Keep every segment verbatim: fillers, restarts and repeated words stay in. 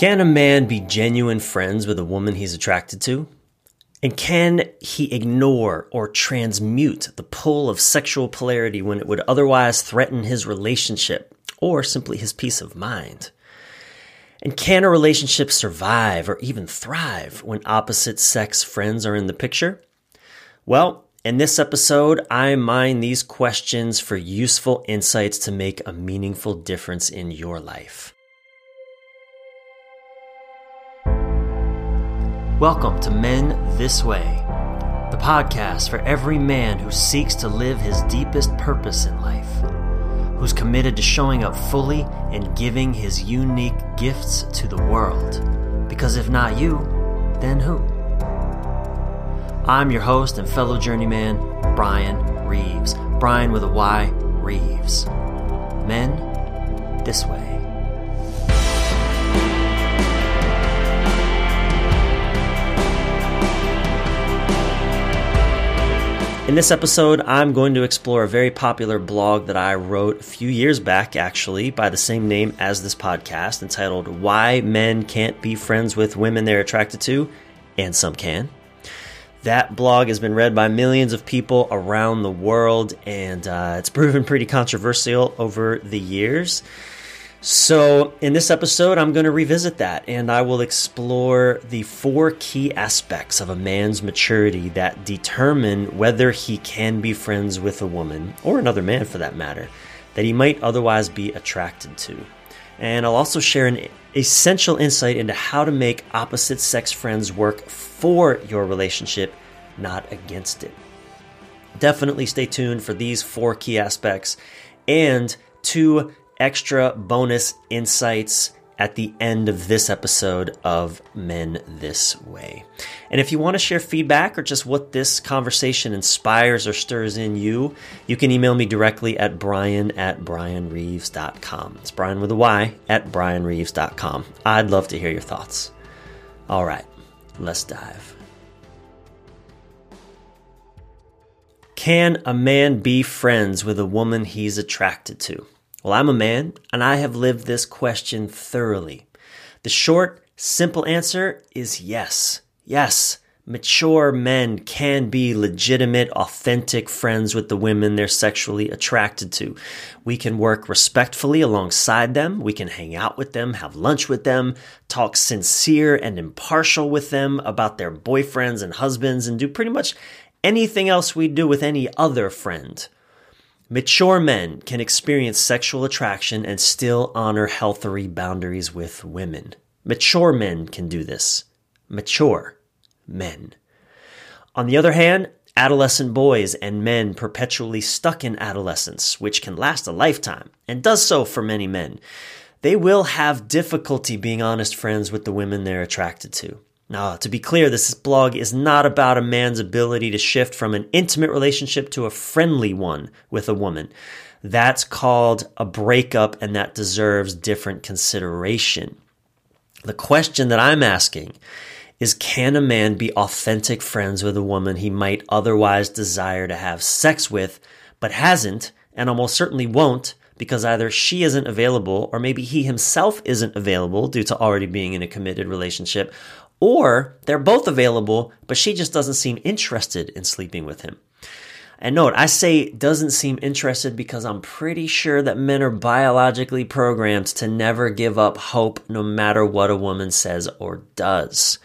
Can a man be genuine friends with a woman he's attracted to? And can he ignore or transmute the pull of sexual polarity when it would otherwise threaten his relationship or simply his peace of mind? And can a relationship survive or even thrive when opposite sex friends are in the picture? Well, in this episode, I mine these questions for useful insights to make a meaningful difference in your life. Welcome to Men This Way, the podcast for every man who seeks to live his deepest purpose in life, who's committed to showing up fully and giving his unique gifts to the world. Because if not you, then who? I'm your host and fellow journeyman, Brian Reeves. Brian with a Y, Reeves. Men This Way. In this episode, I'm going to explore a very popular blog that I wrote a few years back, actually, by the same name as this podcast, entitled Why Men Can't Be Friends with Women They're Attracted to, and Some Can. That blog has been read by millions of people around the world, and uh, it's proven pretty controversial over the years. So in this episode, I'm going to revisit that, and I will explore the four key aspects of a man's maturity that determine whether he can be friends with a woman, or another man for that matter, that he might otherwise be attracted to. And I'll also share an essential insight into how to make opposite sex friends work for your relationship, not against it. Definitely stay tuned for these four key aspects and two extra bonus insights at the end of this episode of Men This Way. And if you want to share feedback or just what this conversation inspires or stirs in you, you can email me directly at brian at brianreeves.com. It's Brian with a Y at brianreeves dot com. I'd love to hear your thoughts. All right, let's dive. Can a man be friends with a woman he's attracted to? Well, I'm a man, and I have lived this question thoroughly. The short, simple answer is yes. Yes, mature men can be legitimate, authentic friends with the women they're sexually attracted to. We can work respectfully alongside them. We can hang out with them, have lunch with them, talk sincere and impartial with them about their boyfriends and husbands, and do pretty much anything else we do with any other friend. Mature men can experience sexual attraction and still honor healthy boundaries with women. Mature men can do this. Mature men. On the other hand, adolescent boys and men perpetually stuck in adolescence, which can last a lifetime, and does so for many men, they will have difficulty being honest friends with the women they're attracted to. Now, to be clear, this blog is not about a man's ability to shift from an intimate relationship to a friendly one with a woman. That's called a breakup, and that deserves different consideration. The question that I'm asking is, can a man be authentic friends with a woman he might otherwise desire to have sex with, but hasn't, and almost certainly won't, because either she isn't available, or maybe he himself isn't available due to already being in a committed relationship, or they're both available, but she just doesn't seem interested in sleeping with him. And note, I say doesn't seem interested because I'm pretty sure that men are biologically programmed to never give up hope no matter what a woman says or does.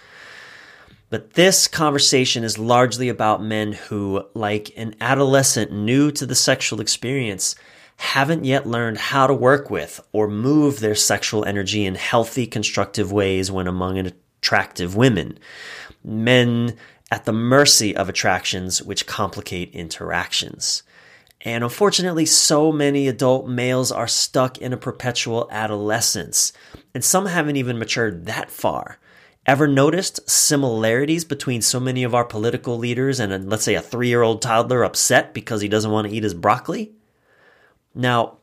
But this conversation is largely about men who, like an adolescent new to the sexual experience, haven't yet learned how to work with or move their sexual energy in healthy, constructive ways when among an attractive women, men at the mercy of attractions which complicate interactions. And unfortunately, so many adult males are stuck in a perpetual adolescence, and some haven't even matured that far. Ever noticed similarities between so many of our political leaders and, a, let's say, a three-year-old toddler upset because he doesn't want to eat his broccoli? Now,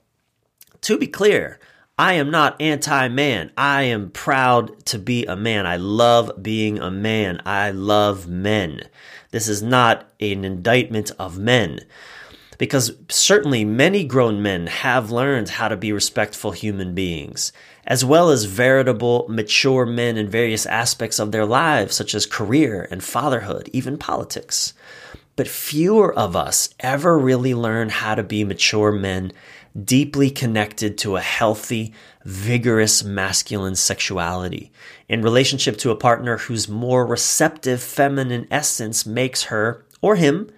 to be clear, I am not anti-man. I am proud to be a man. I love being a man. I love men. This is not an indictment of men. Because certainly many grown men have learned how to be respectful human beings, as well as veritable, mature men in various aspects of their lives, such as career and fatherhood, even politics. But fewer of us ever really learn how to be mature men, deeply connected to a healthy, vigorous masculine sexuality in relationship to a partner whose more receptive feminine essence makes her or him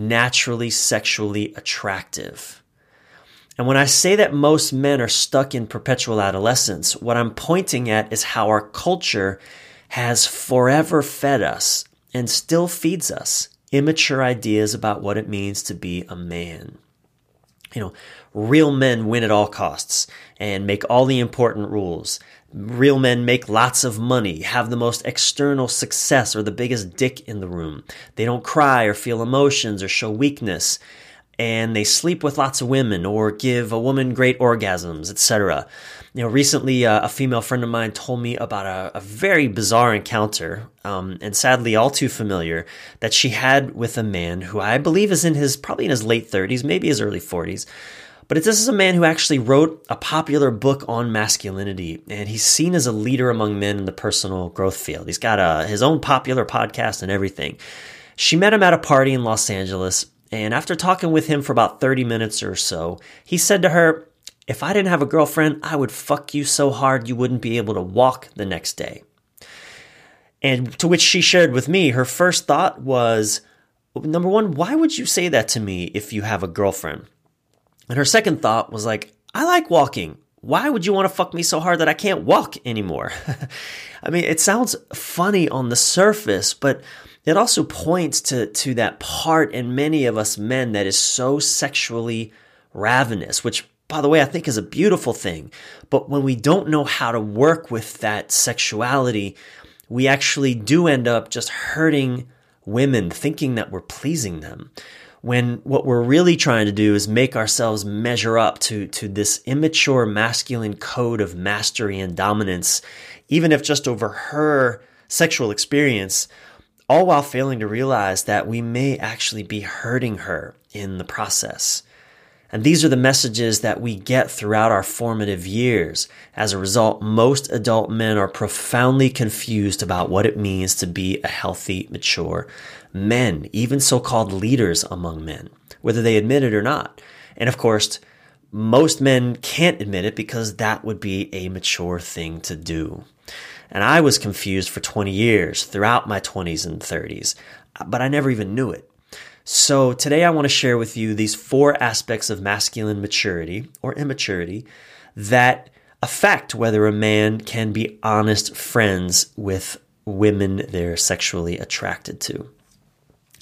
naturally sexually attractive. And when I say that most men are stuck in perpetual adolescence, what I'm pointing at is how our culture has forever fed us and still feeds us immature ideas about what it means to be a man. You know, real men win at all costs and make all the important rules. Real men make lots of money, have the most external success, or the biggest dick in the room. They don't cry or feel emotions or show weakness. And they sleep with lots of women or give a woman great orgasms, et cetera. You know, recently uh, a female friend of mine told me about a, a very bizarre encounter, um, and sadly all too familiar, that she had with a man who I believe is in his probably in his late thirties, maybe his early forties. But this is a man who actually wrote a popular book on masculinity, and he's seen as a leader among men in the personal growth field. He's got a, his own popular podcast and everything. She met him at a party in Los Angeles. And after talking with him for about thirty minutes or so, he said to her, "If I didn't have a girlfriend, I would fuck you so hard you wouldn't be able to walk the next day." And to which she shared with me, her first thought was, number one, why would you say that to me if you have a girlfriend? And her second thought was like, I like walking. Why would you want to fuck me so hard that I can't walk anymore? I mean, it sounds funny on the surface, but it also points to, to that part in many of us men that is so sexually ravenous, which, by the way, I think is a beautiful thing. But when we don't know how to work with that sexuality, we actually do end up just hurting women, thinking that we're pleasing them, when what we're really trying to do is make ourselves measure up to, to this immature masculine code of mastery and dominance, even if just over her sexual experience, all while failing to realize that we may actually be hurting her in the process. And these are the messages that we get throughout our formative years. As a result, most adult men are profoundly confused about what it means to be a healthy, mature man, even so-called leaders among men, whether they admit it or not. And of course, most men can't admit it because that would be a mature thing to do. And I was confused for twenty years throughout my twenties and thirties, but I never even knew it. So today I want to share with you these four aspects of masculine maturity or immaturity that affect whether a man can be honest friends with women they're sexually attracted to.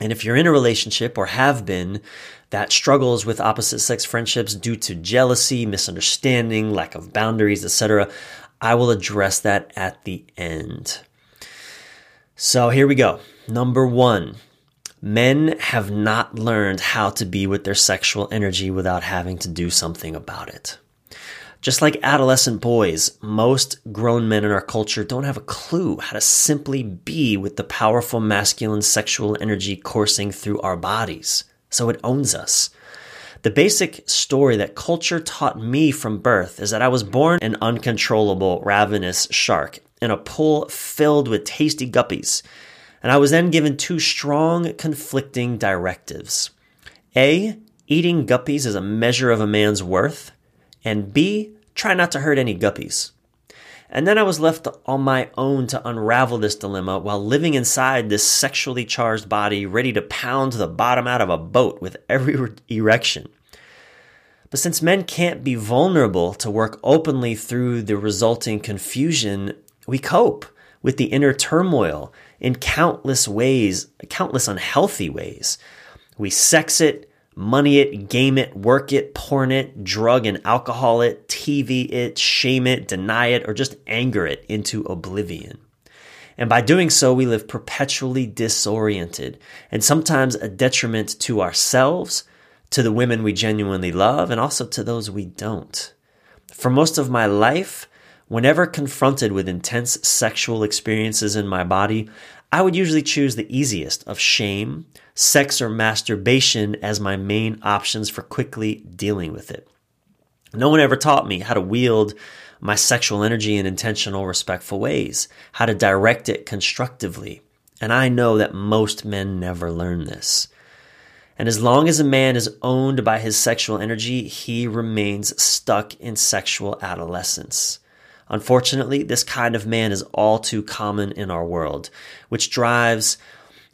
And if you're in a relationship or have been that struggles with opposite sex friendships due to jealousy, misunderstanding, lack of boundaries, et cetera, I will address that at the end. So here we go. Number one. Men have not learned how to be with their sexual energy without having to do something about it. Just like adolescent boys, most grown men in our culture don't have a clue how to simply be with the powerful masculine sexual energy coursing through our bodies, so it owns us. The basic story that culture taught me from birth is that I was born an uncontrollable, ravenous shark in a pool filled with tasty guppies. And I was then given two strong, conflicting directives. A, eating guppies is a measure of a man's worth. And B, try not to hurt any guppies. And then I was left on my own to unravel this dilemma while living inside this sexually charged body, ready to pound the bottom out of a boat with every erection. But since men can't be vulnerable to work openly through the resulting confusion, we cope with the inner turmoil in countless ways, countless unhealthy ways. We sex it, money it, game it, work it, porn it, drug and alcohol it, T V it, shame it, deny it, or just anger it into oblivion. And by doing so, we live perpetually disoriented and sometimes a detriment to ourselves, to the women we genuinely love, and also to those we don't. For most of my life, Whenever confronted with intense sexual experiences in my body, I would usually choose the easiest of shame, sex, or masturbation as my main options for quickly dealing with it. No one ever taught me how to wield my sexual energy in intentional, respectful ways, how to direct it constructively. And I know that most men never learn this. And as long as a man is owned by his sexual energy, he remains stuck in sexual adolescence. Unfortunately, this kind of man is all too common in our world, which drives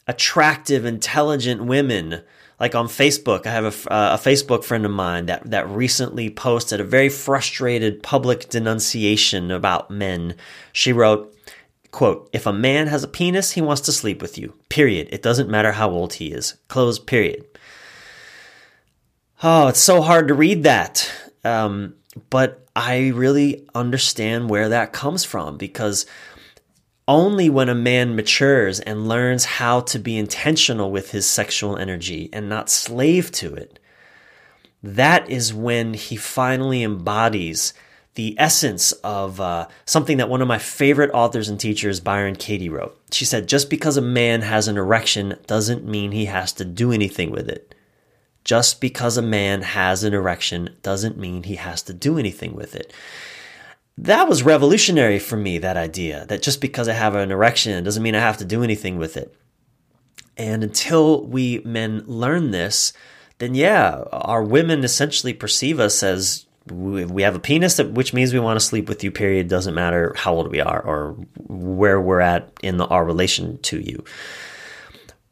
attractive, intelligent women. Like on Facebook, I have a, uh, a Facebook friend of mine that, that recently posted a very frustrated public denunciation about men. She wrote, quote, "If a man has a penis, he wants to sleep with you, period. It doesn't matter how old he is, close, period." Oh, it's so hard to read that. Um, but I really understand where that comes from, because only when a man matures and learns how to be intentional with his sexual energy and not slave to it, that is when he finally embodies the essence of uh, something that one of my favorite authors and teachers, Byron Katie, wrote. She said, "Just because a man has an erection doesn't mean he has to do anything with it. Just because a man has an erection doesn't mean he has to do anything with it." That was revolutionary for me, that idea, that just because I have an erection doesn't mean I have to do anything with it. And until we men learn this, then yeah, our women essentially perceive us as, we have a penis, which means we want to sleep with you, period. Doesn't matter how old we are or where we're at in the, our relation to you.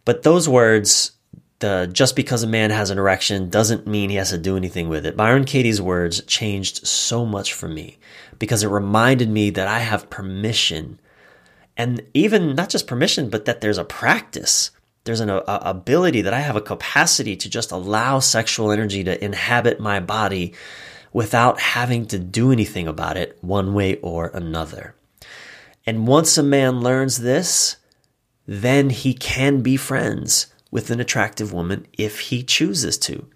But those words, the "just because a man has an erection doesn't mean he has to do anything with it," Byron Katie's words changed so much for me, because it reminded me that I have permission, and even not just permission, but that there's a practice. There's an a, ability that I have a capacity to just allow sexual energy to inhabit my body without having to do anything about it one way or another. And once a man learns this, then he can be friends with an attractive woman if he chooses to.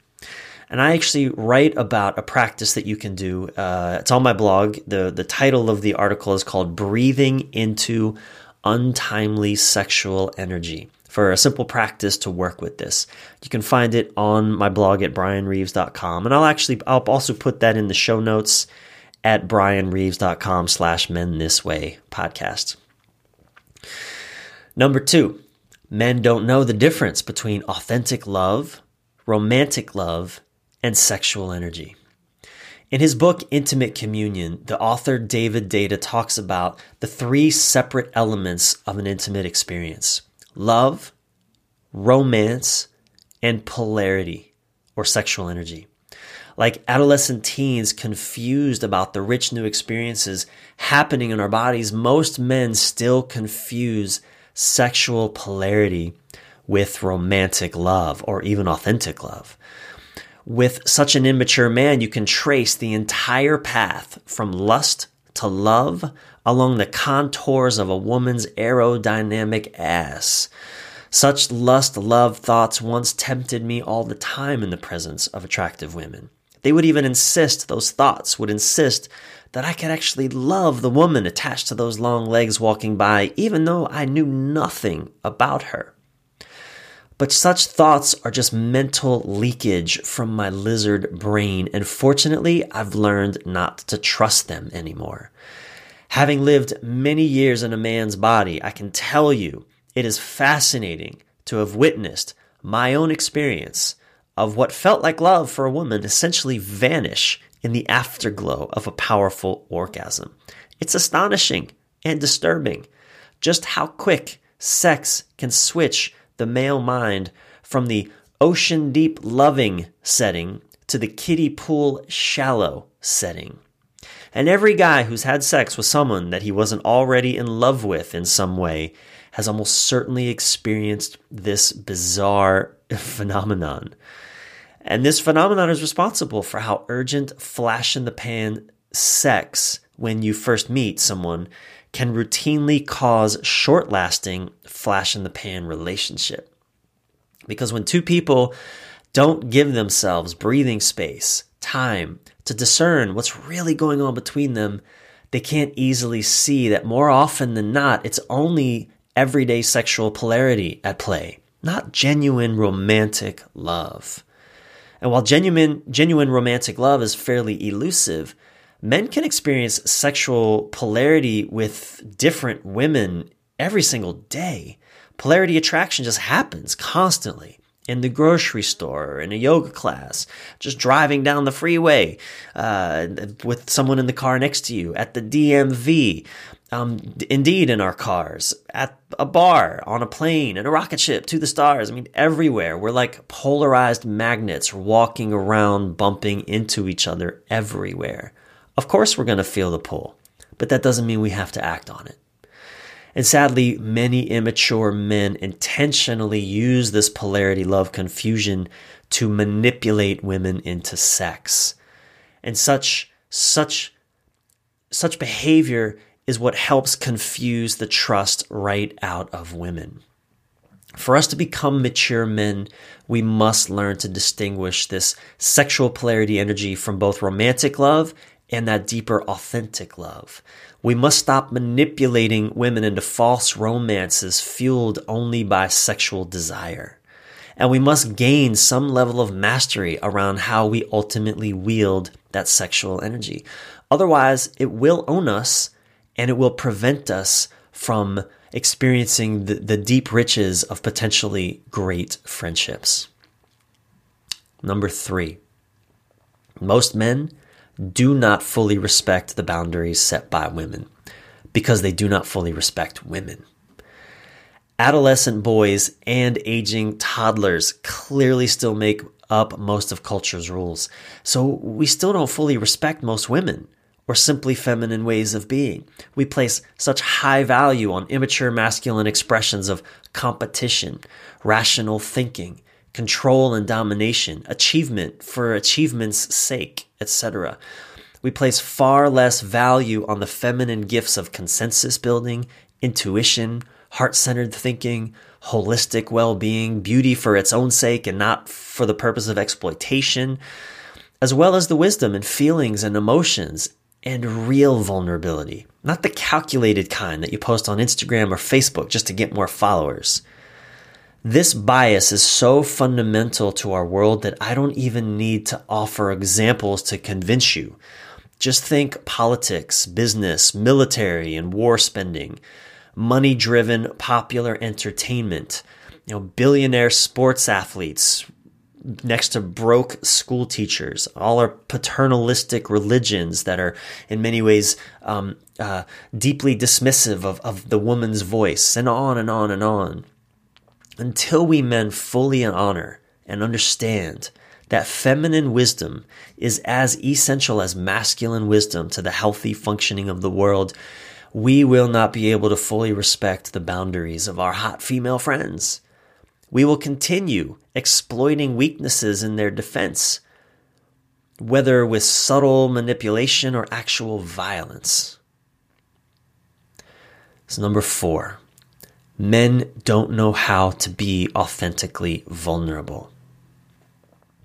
And I actually write about a practice that you can do. Uh, it's on my blog. The, the title of the article is called "Breathing into Untimely Sexual Energy," for a simple practice to work with this. You can find it on my blog at brian reeves dot com. And I'll actually, I'll also put that in the show notes at brian reeves dot com slash Men This Way podcast. Number two, men don't know the difference between authentic love, romantic love, and sexual energy. In his book, Intimate Communion, the author David Deida talks about the three separate elements of an intimate experience: love, romance, and polarity, or sexual energy. Like adolescent teens confused about the rich new experiences happening in our bodies, most men still confuse sexual polarity with romantic love or even authentic love. With such an immature man, you can trace the entire path from lust to love along the contours of a woman's aerodynamic ass. Such lust, love thoughts once tempted me all the time in the presence of attractive women. They would even insist, those thoughts would insist, that I could actually love the woman attached to those long legs walking by, even though I knew nothing about her. But such thoughts are just mental leakage from my lizard brain, and fortunately, I've learned not to trust them anymore. Having lived many years in a man's body, I can tell you it is fascinating to have witnessed my own experience of what felt like love for a woman essentially vanish in the afterglow of a powerful orgasm. It's astonishing and disturbing just how quick sex can switch the male mind from the ocean-deep loving setting to the kiddie pool shallow setting. And every guy who's had sex with someone that he wasn't already in love with in some way has almost certainly experienced this bizarre phenomenon. And this phenomenon is responsible for how urgent, flash-in-the-pan sex when you first meet someone can routinely cause short-lasting, flash-in-the-pan relationship. Because when two people don't give themselves breathing space, time, to discern what's really going on between them, they can't easily see that more often than not, it's only everyday sexual polarity at play, not genuine romantic love. And while genuine, genuine romantic love is fairly elusive, men can experience sexual polarity with different women every single day. Polarity attraction just happens constantly in the grocery store, in a yoga class, just driving down the freeway uh, with someone in the car next to you, at the D M V, um, indeed in our cars, at a bar, on a plane, in a rocket ship, to the stars. I mean, everywhere. We're like polarized magnets walking around, bumping into each other everywhere. Of course we're going to feel the pull, but that doesn't mean we have to act on it. And sadly, many immature men intentionally use this polarity love confusion to manipulate women into sex. And such such such behavior is what helps confuse the trust right out of women. For us to become mature men, we must learn to distinguish this sexual polarity energy from both romantic love and that deeper, authentic love. We must stop manipulating women into false romances fueled only by sexual desire. And we must gain some level of mastery around how we ultimately wield that sexual energy. Otherwise, it will own us and it will prevent us from experiencing the, the deep riches of potentially great friendships. Number three, most men do not fully respect the boundaries set by women because they do not fully respect women. Adolescent boys and aging toddlers clearly still make up most of culture's rules. So we still don't fully respect most women or simply feminine ways of being. We place such high value on immature masculine expressions of competition, rational thinking, control and domination, achievement for achievement's sake, et cetera. We place far less value on the feminine gifts of consensus building, intuition, heart-centered thinking, holistic well-being, beauty for its own sake and not for the purpose of exploitation, as well as the wisdom and feelings and emotions and real vulnerability, not the calculated kind that you post on Instagram or Facebook just to get more followers. This bias is so fundamental to our world that I don't even need to offer examples to convince you. Just think politics, business, military, and war spending, money-driven popular entertainment, you know, billionaire sports athletes next to broke school teachers, all our paternalistic religions that are in many ways um, uh, deeply dismissive of, of the woman's voice, and on and on and on. Until we men fully honor and understand that feminine wisdom is as essential as masculine wisdom to the healthy functioning of the world, we will not be able to fully respect the boundaries of our hot female friends. We will continue exploiting weaknesses in their defense, whether with subtle manipulation or actual violence. So number four. Men don't know how to be authentically vulnerable.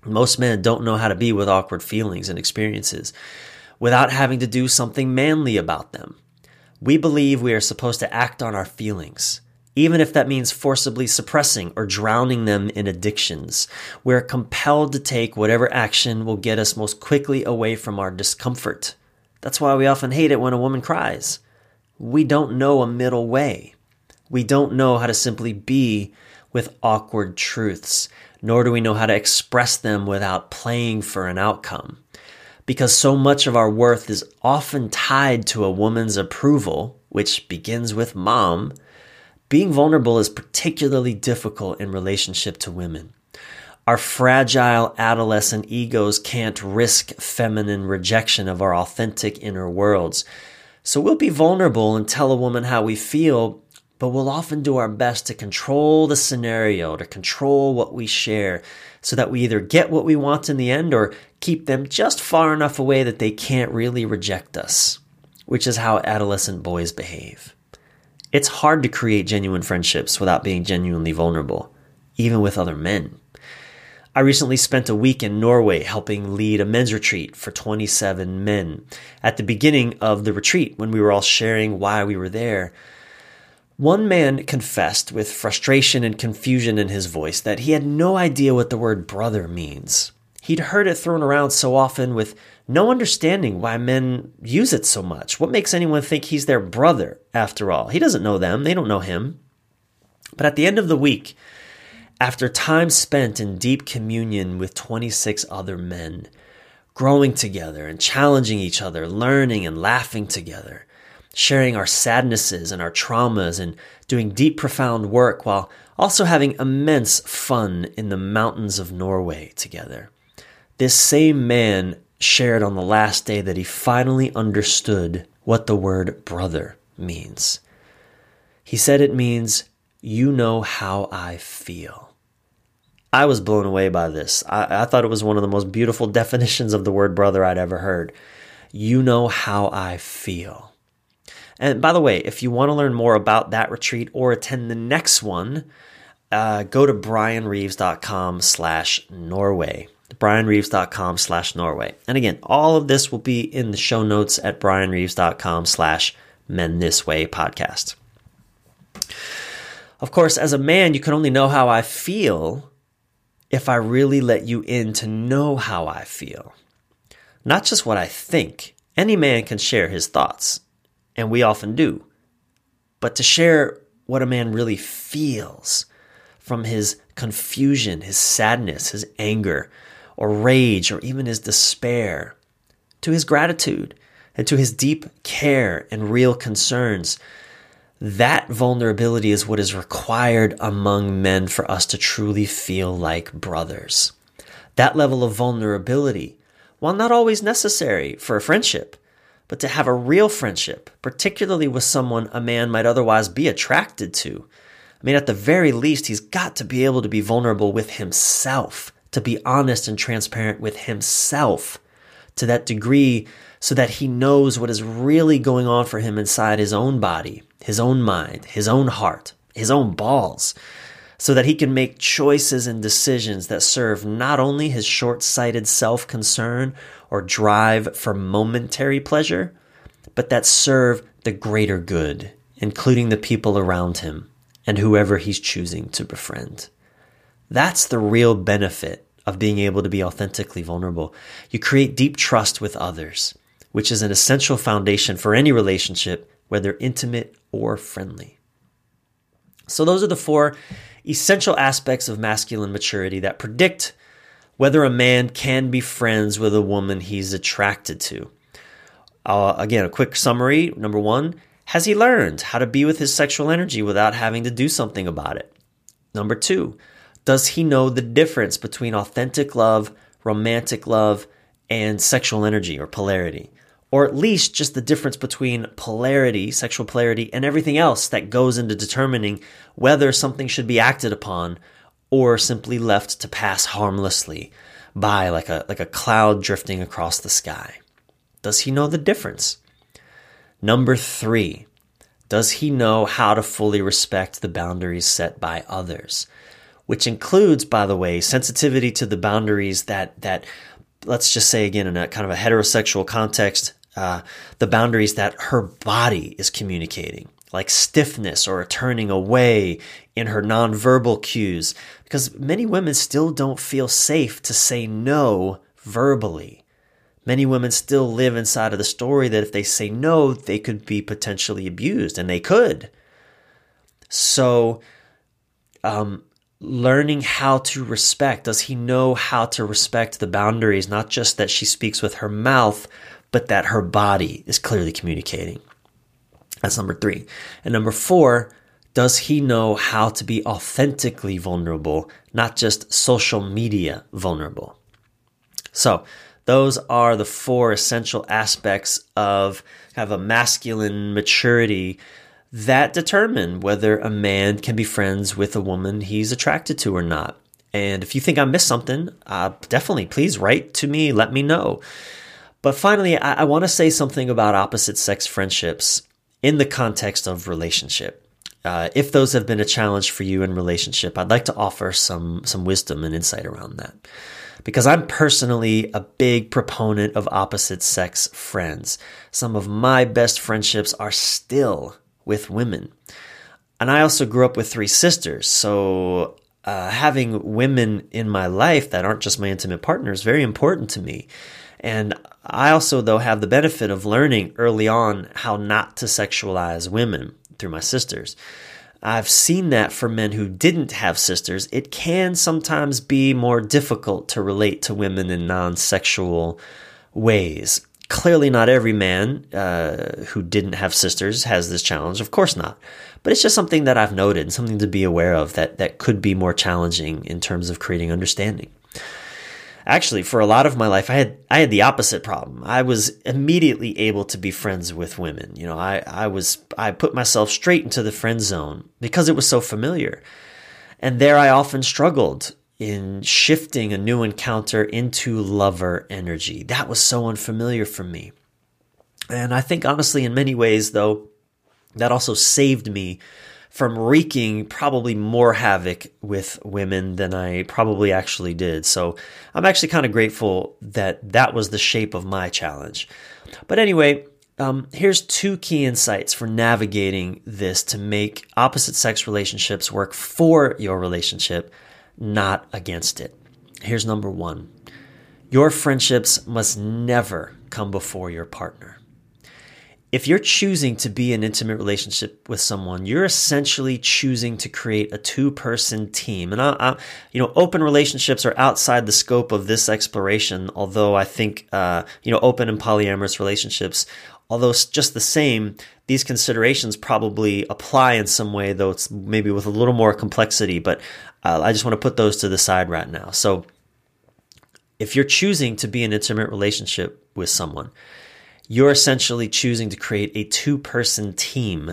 Most men don't know how to be with awkward feelings and experiences without having to do something manly about them. We believe we are supposed to act on our feelings, even if that means forcibly suppressing or drowning them in addictions. We're compelled to take whatever action will get us most quickly away from our discomfort. That's why we often hate it when a woman cries. We don't know a middle way. We don't know how to simply be with awkward truths, nor do we know how to express them without playing for an outcome. Because so much of our worth is often tied to a woman's approval, which begins with mom, being vulnerable is particularly difficult in relationship to women. Our fragile adolescent egos can't risk feminine rejection of our authentic inner worlds. So we'll be vulnerable and tell a woman how we feel, but we'll often do our best to control the scenario, to control what we share, so that we either get what we want in the end or keep them just far enough away that they can't really reject us, which is how adolescent boys behave. It's hard to create genuine friendships without being genuinely vulnerable, even with other men. I recently spent a week in Norway helping lead a men's retreat for twenty-seven men. At the beginning of the retreat, when we were all sharing why we were there, one man confessed with frustration and confusion in his voice that he had no idea what the word brother means. He'd heard it thrown around so often with no understanding why men use it so much. What makes anyone think he's their brother, after all? He doesn't know them. They don't know him. But at the end of the week, after time spent in deep communion with twenty-six other men, growing together and challenging each other, learning and laughing together, sharing our sadnesses and our traumas and doing deep, profound work while also having immense fun in the mountains of Norway together, this same man shared on the last day that he finally understood what the word brother means. He said it means, "You know how I feel." I was blown away by this. I, I thought it was one of the most beautiful definitions of the word brother I'd ever heard. You know how I feel. And by the way, if you want to learn more about that retreat or attend the next one, uh, go to brianreeves.com slash Norway. brianreeves.com slash Norway. And again, all of this will be in the show notes at brianreeves.com slash Men This Way podcast. Of course, as a man, you can only know how I feel if I really let you in to know how I feel. Not just what I think. Any man can share his thoughts, and we often do. But to share what a man really feels from his confusion, his sadness, his anger, or rage, or even his despair, to his gratitude, and to his deep care and real concerns, that vulnerability is what is required among men for us to truly feel like brothers. That level of vulnerability, while not always necessary for a friendship, but to have a real friendship, particularly with someone a man might otherwise be attracted to. I mean, at the very least, he's got to be able to be vulnerable with himself, to be honest and transparent with himself to that degree so that he knows what is really going on for him inside his own body, his own mind, his own heart, his own balls, so that he can make choices and decisions that serve not only his short-sighted self-concern or drive for momentary pleasure, but that serve the greater good, including the people around him and whoever he's choosing to befriend. That's the real benefit of being able to be authentically vulnerable. You create deep trust with others, which is an essential foundation for any relationship, whether intimate or friendly. So those are the four essential aspects of masculine maturity that predict whether a man can be friends with a woman he's attracted to. Uh, again, a quick summary. Number one, has he learned how to be with his sexual energy without having to do something about it? Number two, does he know the difference between authentic love, romantic love, and sexual energy or polarity? Or at least just the difference between polarity, sexual polarity, and everything else that goes into determining whether something should be acted upon or simply left to pass harmlessly by like a, like a cloud drifting across the sky. Does he know the difference? Number three, does he know how to fully respect the boundaries set by others? Which includes, by the way, sensitivity to the boundaries that, that let's just say again in a kind of a heterosexual context, Uh, the boundaries that her body is communicating, like stiffness or a turning away in her nonverbal cues, because many women still don't feel safe to say no verbally. Many women still live inside of the story that if they say no, they could be potentially abused, and they could. So, um, learning how to respect, does he know how to respect the boundaries, not just that she speaks with her mouth, but that her body is clearly communicating? That's number three. And number four, does he know how to be authentically vulnerable, not just social media vulnerable? So those are the four essential aspects of kind of a masculine maturity that determine whether a man can be friends with a woman he's attracted to or not. And if you think I missed something, uh, definitely please write to me, let me know. But finally, I, I want to say something about opposite sex friendships in the context of relationship. Uh, if those have been a challenge for you in relationship, I'd like to offer some some wisdom and insight around that. Because I'm personally a big proponent of opposite sex friends. Some of my best friendships are still with women. And I also grew up with three sisters, so uh, having women in my life that aren't just my intimate partner is very important to me. And I also, though, have the benefit of learning early on how not to sexualize women through my sisters. I've seen that for men who didn't have sisters, it can sometimes be more difficult to relate to women in non-sexual ways. Clearly not every man uh, who didn't have sisters has this challenge. Of course not. But it's just something that I've noted, something to be aware of that, that could be more challenging in terms of creating understanding. Actually, for a lot of my life, I had I had the opposite problem. I was immediately able to be friends with women. You know, I, I was I put myself straight into the friend zone because it was so familiar. And there I often struggled in shifting a new encounter into lover energy. That was so unfamiliar for me. And I think honestly, in many ways, though, that also saved me from wreaking probably more havoc with women than I probably actually did. So I'm actually kind of grateful that that was the shape of my challenge. But anyway, um, here's two key insights for navigating this to make opposite sex relationships work for your relationship, not against it. Here's number one. Your friendships must never come before your partner. If you're choosing to be in an intimate relationship with someone, you're essentially choosing to create a two-person team. And, I, I, you know, open relationships are outside the scope of this exploration, although I think, uh, you know, open and polyamorous relationships, although just the same, these considerations probably apply in some way, though it's maybe with a little more complexity. But uh, I just want to put those to the side right now. So if you're choosing to be in an intimate relationship with someone, you're essentially choosing to create a two-person team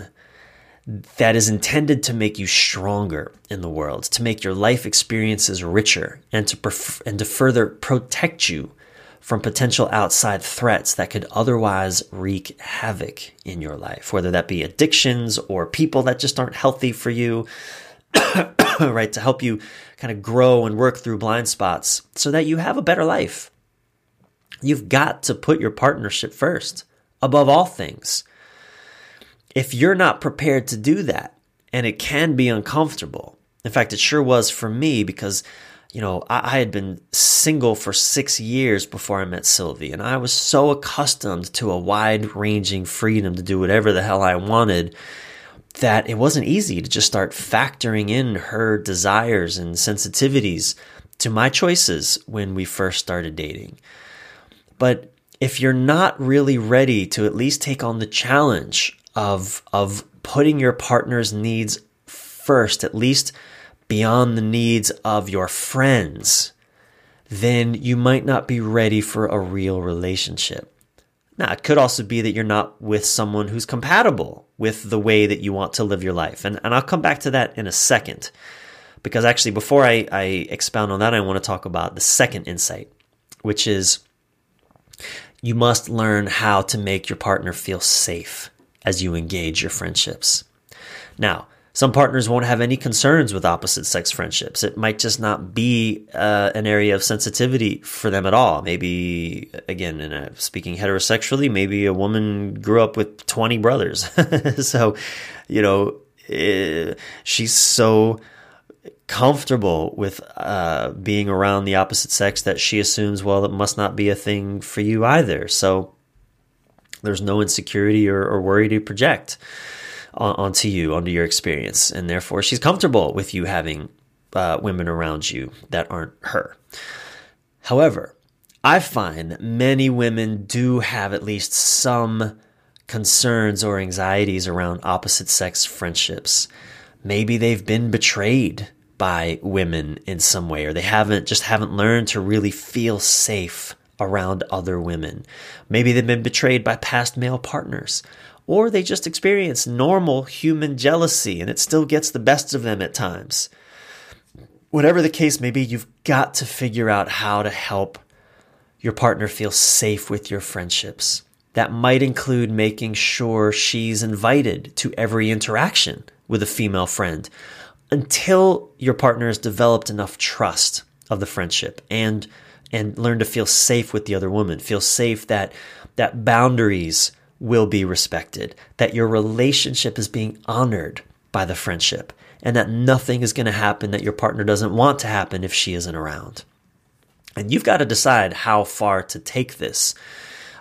that is intended to make you stronger in the world, to make your life experiences richer, and to pref- and to further protect you from potential outside threats that could otherwise wreak havoc in your life, whether that be addictions or people that just aren't healthy for you, right? To help you kind of grow and work through blind spots so that you have a better life. You've got to put your partnership first, above all things. If you're not prepared to do that, and it can be uncomfortable. In fact, it sure was for me because, you know, I, I had been single for six years before I met Sylvie, and I was so accustomed to a wide-ranging freedom to do whatever the hell I wanted that it wasn't easy to just start factoring in her desires and sensitivities to my choices when we first started dating. But if you're not really ready to at least take on the challenge of, of putting your partner's needs first, at least beyond the needs of your friends, then you might not be ready for a real relationship. Now, it could also be that you're not with someone who's compatible with the way that you want to live your life. And, and I'll come back to that in a second, because actually before I, I expound on that, I want to talk about the second insight, which is you must learn how to make your partner feel safe as you engage your friendships. Now, some partners won't have any concerns with opposite sex friendships. It might just not be uh, an area of sensitivity for them at all. Maybe, again, in a, speaking heterosexually, maybe a woman grew up with twenty brothers. So, you know, uh, she's so comfortable with uh, being around the opposite sex that she assumes, well, it must not be a thing for you either. So there's no insecurity or, or worry to project on, onto you, onto your experience. And therefore, she's comfortable with you having uh, women around you that aren't her. However, I find that many women do have at least some concerns or anxieties around opposite sex friendships. Maybe they've been betrayed by women in some way, or they haven't just haven't learned to really feel safe around other women. Maybe they've been betrayed by past male partners, or they just experience normal human jealousy and it still gets the best of them at times. Whatever the case may be, you've got to figure out how to help your partner feel safe with your friendships, That might include making sure she's invited to every interaction with a female friend until your partner has developed enough trust of the friendship and and learn to feel safe with the other woman, feel safe that that boundaries will be respected, that your relationship is being honored by the friendship, and that nothing is going to happen that your partner doesn't want to happen if she isn't around. And you've got to decide how far to take this.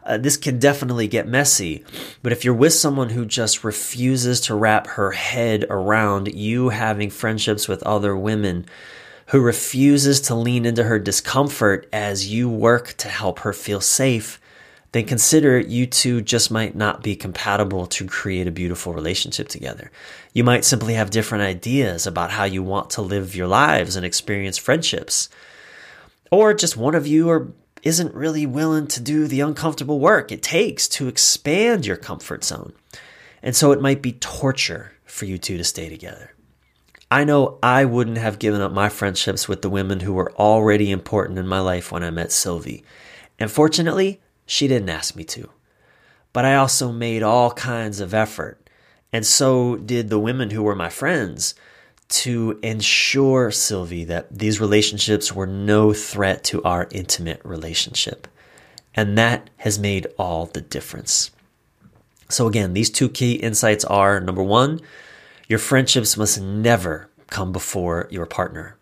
Uh, this can definitely get messy, but if you're with someone who just refuses to wrap her head around you having friendships with other women, who refuses to lean into her discomfort as you work to help her feel safe, then consider you two just might not be compatible to create a beautiful relationship together. You might simply have different ideas about how you want to live your lives and experience friendships. Or just one of you are isn't really willing to do the uncomfortable work it takes to expand your comfort zone. And so it might be torture for you two to stay together. I know I wouldn't have given up my friendships with the women who were already important in my life when I met Sylvie. And fortunately, she didn't ask me to. But I also made all kinds of effort, and so did the women who were my friends, to ensure, Sylvie, that these relationships were no threat to our intimate relationship. And that has made all the difference. So again, these two key insights are, number one, your friendships must never come before your partner.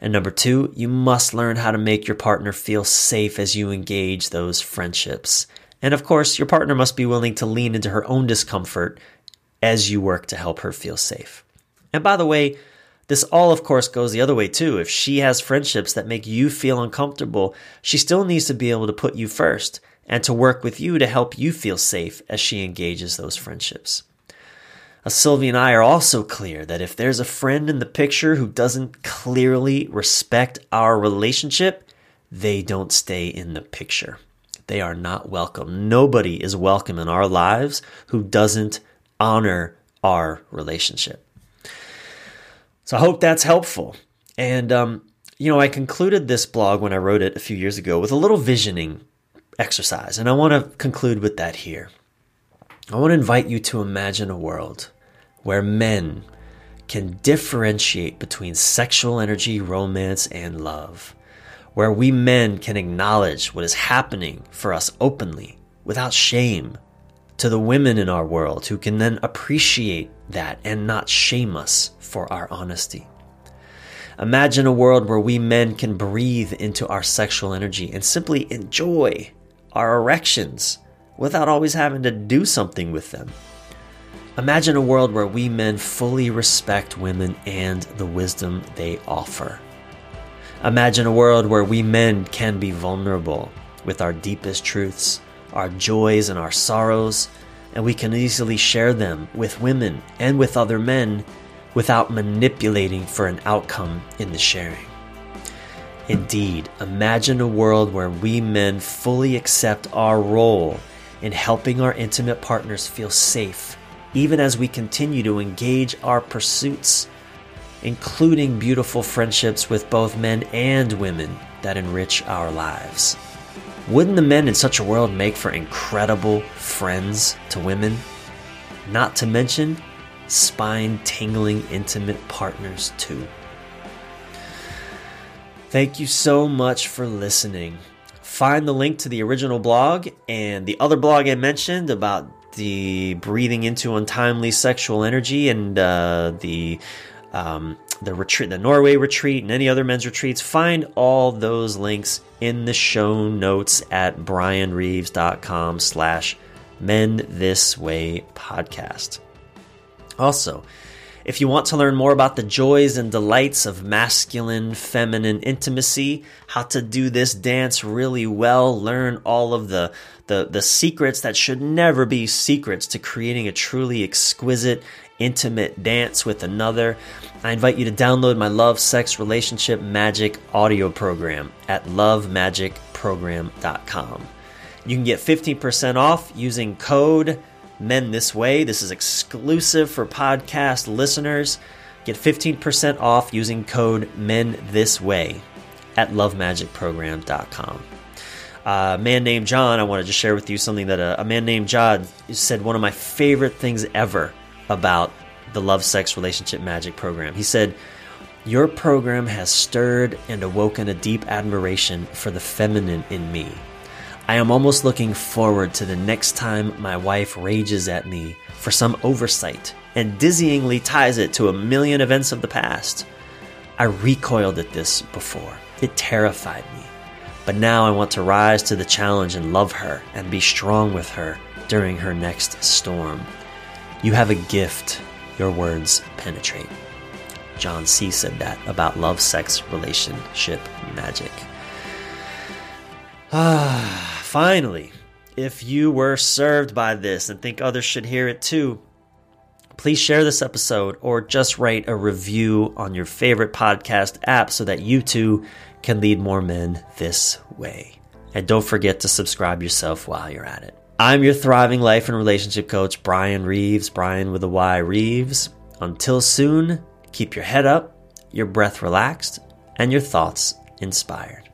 And number two, you must learn how to make your partner feel safe as you engage those friendships. And of course, your partner must be willing to lean into her own discomfort as you work to help her feel safe. And by the way, this all, of course, goes the other way too. If she has friendships that make you feel uncomfortable, she still needs to be able to put you first and to work with you to help you feel safe as she engages those friendships. Now, Sylvie and I are also clear that if there's a friend in the picture who doesn't clearly respect our relationship, they don't stay in the picture. They are not welcome. Nobody is welcome in our lives who doesn't honor our relationship. So I hope that's helpful. And, um, you know, I concluded this blog when I wrote it a few years ago with a little visioning exercise. And I want to conclude with that here. I want to invite you to imagine a world where men can differentiate between sexual energy, romance, and love. Where we men can acknowledge what is happening for us openly, without shame, to the women in our world who can then appreciate that and not shame us for our honesty. Imagine a world where we men can breathe into our sexual energy and simply enjoy our erections without always having to do something with them. Imagine a world where we men fully respect women and the wisdom they offer. Imagine a world where we men can be vulnerable with our deepest truths, our joys and our sorrows, and we can easily share them with women and with other men without manipulating for an outcome in the sharing. Indeed, imagine a world where we men fully accept our role in helping our intimate partners feel safe, even as we continue to engage our pursuits, including beautiful friendships with both men and women that enrich our lives. Wouldn't the men in such a world make for incredible friends to women? Not to mention, spine-tingling intimate partners too. Thank you so much for listening. Find the link to the original blog and the other blog I mentioned about the breathing into untimely sexual energy and uh, the... Um, the retreat, the Norway retreat, and any other men's retreats. Find all those links in the show notes at brianreeves.com slash men this way podcast. Also, if you want to learn more about the joys and delights of masculine, feminine intimacy, how to do this dance really well, learn all of the, the, the secrets that should never be secrets to creating a truly exquisite, intimate dance with another, I invite you to download my Love, Sex, Relationship Magic audio program at love magic program dot com. You can get fifteen percent off using code Men This Way. This is exclusive for podcast listeners. Get fifteen percent off using code Men This Way at love magic program dot com. uh, man named John, I want to just share with you something that a, a man named John said, one of my favorite things ever about the Love, Sex, Relationship Magic program. He said, "Your program has stirred and awoken a deep admiration for the feminine in me. I am almost looking forward to the next time my wife rages at me for some oversight and dizzyingly ties it to a million events of the past. I recoiled at this before. It terrified me. But now I want to rise to the challenge and love her and be strong with her during her next storm. You have a gift. Your words penetrate." John C. said that about Love, Sex, Relationship Magic. Ah, finally, if you were served by this and think others should hear it too, please share this episode or just write a review on your favorite podcast app so that you too can lead more men this way. And don't forget to subscribe yourself while you're at it. I'm your thriving life and relationship coach, Brian Reeves, Brian with a Y, Reeves. Until soon, keep your head up, your breath relaxed, and your thoughts inspired.